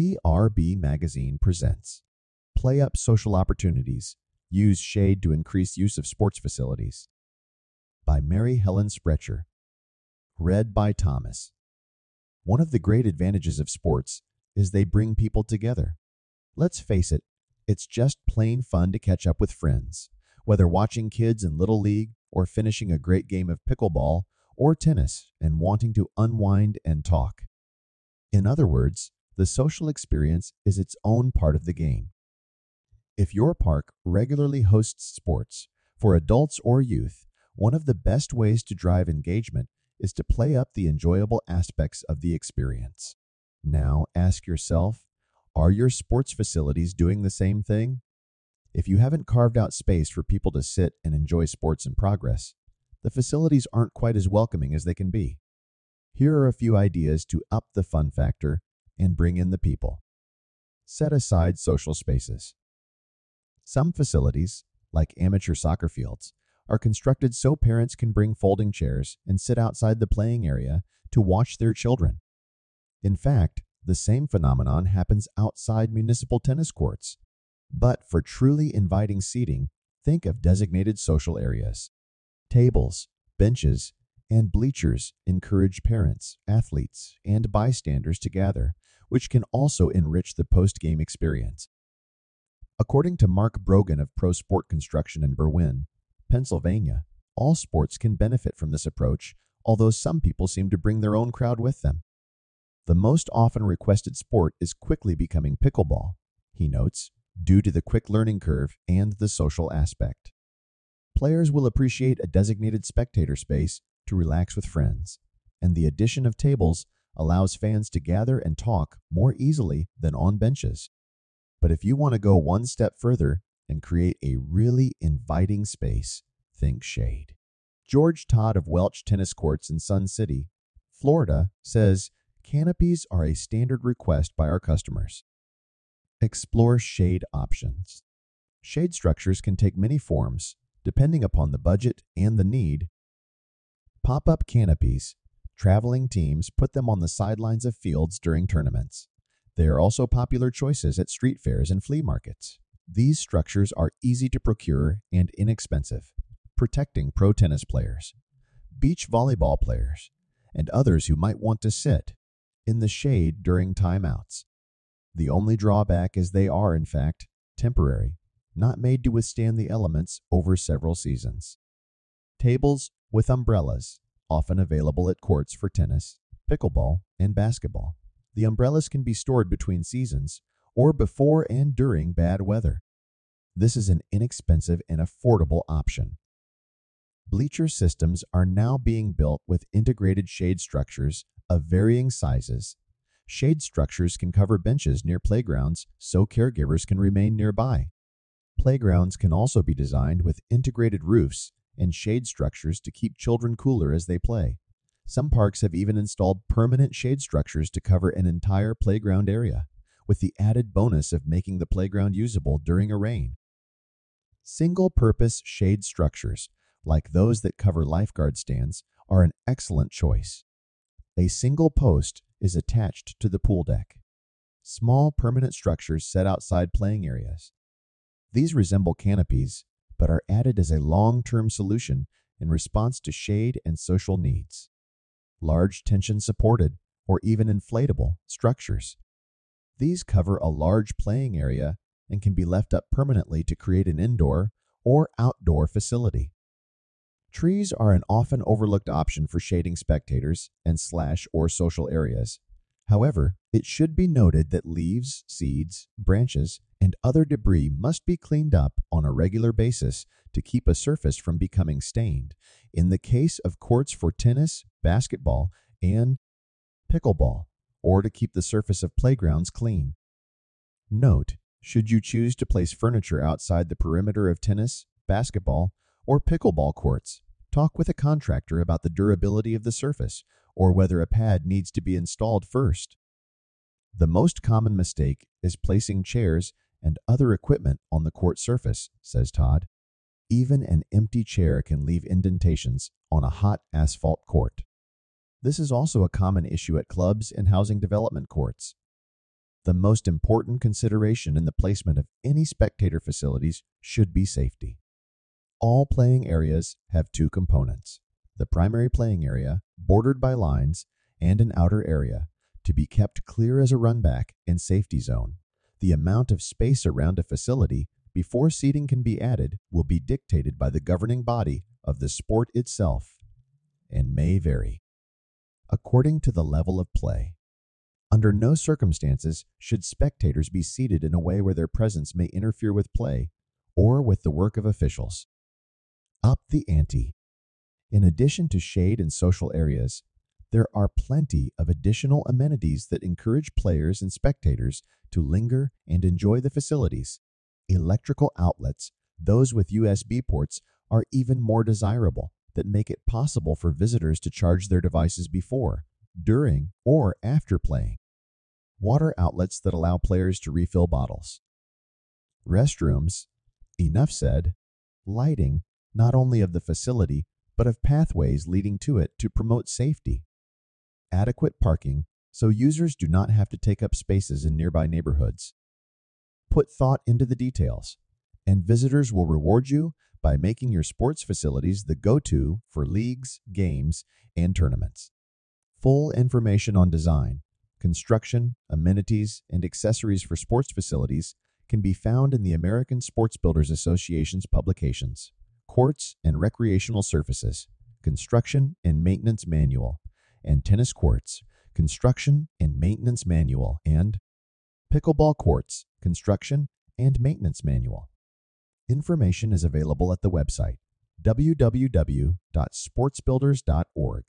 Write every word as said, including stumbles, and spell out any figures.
C R B Magazine presents Play Up Social Opportunities, Use Shade to Increase Use of Sports Facilities by Mary Helen Sprecher. Read by Thomas. One of the great advantages of sports is they bring people together. Let's face it, it's just plain fun to catch up with friends, whether watching kids in Little League or finishing a great game of pickleball or tennis and wanting to unwind and talk. In other words, the social experience is its own part of the game. If your park regularly hosts sports, for adults or youth, one of the best ways to drive engagement is to play up the enjoyable aspects of the experience. Now ask yourself, are your sports facilities doing the same thing? If you haven't carved out space for people to sit and enjoy sports in progress, the facilities aren't quite as welcoming as they can be. Here are a few ideas to up the fun factor and bring in the people. Set aside social spaces. Some facilities, like amateur soccer fields, are constructed so parents can bring folding chairs and sit outside the playing area to watch their children. In fact, the same phenomenon happens outside municipal tennis courts. But for truly inviting seating, think of designated social areas. Tables, benches, and bleachers encourage parents, athletes, and bystanders to gather, which can also enrich the post-game experience. According to Mark Brogan of Pro Sport Construction in Berwyn, Pennsylvania, all sports can benefit from this approach, although some people seem to bring their own crowd with them. The most often requested sport is quickly becoming pickleball, he notes, due to the quick learning curve and the social aspect. Players will appreciate a designated spectator space to relax with friends, and the addition of tables allows fans to gather and talk more easily than on benches. But if you want to go one step further and create a really inviting space, think shade. George Todd of Welch Tennis Courts in Sun City, Florida, says canopies are a standard request by our customers. Explore shade options. Shade structures can take many forms, depending upon the budget and the need. Pop-up canopies. Traveling teams put them on the sidelines of fields during tournaments. They are also popular choices at street fairs and flea markets. These structures are easy to procure and inexpensive, protecting pro tennis players, beach volleyball players, and others who might want to sit in the shade during timeouts. The only drawback is they are, in fact, temporary, not made to withstand the elements over several seasons. Tables with umbrellas, often available at courts for tennis, pickleball, and basketball. The umbrellas can be stored between seasons or before and during bad weather. This is an inexpensive and affordable option. Bleacher systems are now being built with integrated shade structures of varying sizes. Shade structures can cover benches near playgrounds so caregivers can remain nearby. Playgrounds can also be designed with integrated roofs and shade structures to keep children cooler as they play. Some parks have even installed permanent shade structures to cover an entire playground area, with the added bonus of making the playground usable during a rain. Single-purpose shade structures, like those that cover lifeguard stands, are an excellent choice. A single post is attached to the pool deck. Small permanent structures set outside playing areas. These resemble canopies, but are added as a long-term solution in response to shade and social needs. Large tension-supported, or even inflatable, structures. These cover a large playing area and can be left up permanently to create an indoor or outdoor facility. Trees are an often overlooked option for shading spectators and slash or social areas. However, it should be noted that leaves, seeds, branches, and other debris must be cleaned up on a regular basis to keep a surface from becoming stained. In the case of courts for tennis, basketball, and pickleball, or to keep the surface of playgrounds clean. Note, should you choose to place furniture outside the perimeter of tennis, basketball, or pickleball courts, talk with a contractor about the durability of the surface or whether a pad needs to be installed first. The most common mistake is placing chairs and other equipment on the court surface, says Todd. Even an empty chair can leave indentations on a hot asphalt court. This is also a common issue at clubs and housing development courts. The most important consideration in the placement of any spectator facilities should be safety. All playing areas have two components: the primary playing area, bordered by lines, and an outer area, to be kept clear as a runback and safety zone. The amount of space around a facility before seating can be added will be dictated by the governing body of the sport itself and may vary according to the level of play. Under no circumstances should spectators be seated in a way where their presence may interfere with play or with the work of officials. Up the ante. In addition to shade and social areas, there are plenty of additional amenities that encourage players and spectators to linger and enjoy the facilities. Electrical outlets, those with U S B ports, are even more desirable, that make it possible for visitors to charge their devices before, during, or after playing. Water outlets that allow players to refill bottles. Restrooms, enough said. Lighting, not only of the facility, but of pathways leading to it to promote safety. Adequate parking, so users do not have to take up spaces in nearby neighborhoods. Put thought into the details, and visitors will reward you by making your sports facilities the go-to for leagues, games, and tournaments. Full information on design, construction, amenities, and accessories for sports facilities can be found in the American Sports Builders Association's publications, Courts and Recreational Surfaces, Construction and Maintenance Manual, and Tennis Courts, Construction and Maintenance Manual, and Pickleball Courts, Construction and Maintenance Manual. Information is available at the website w w w dot sports builders dot org.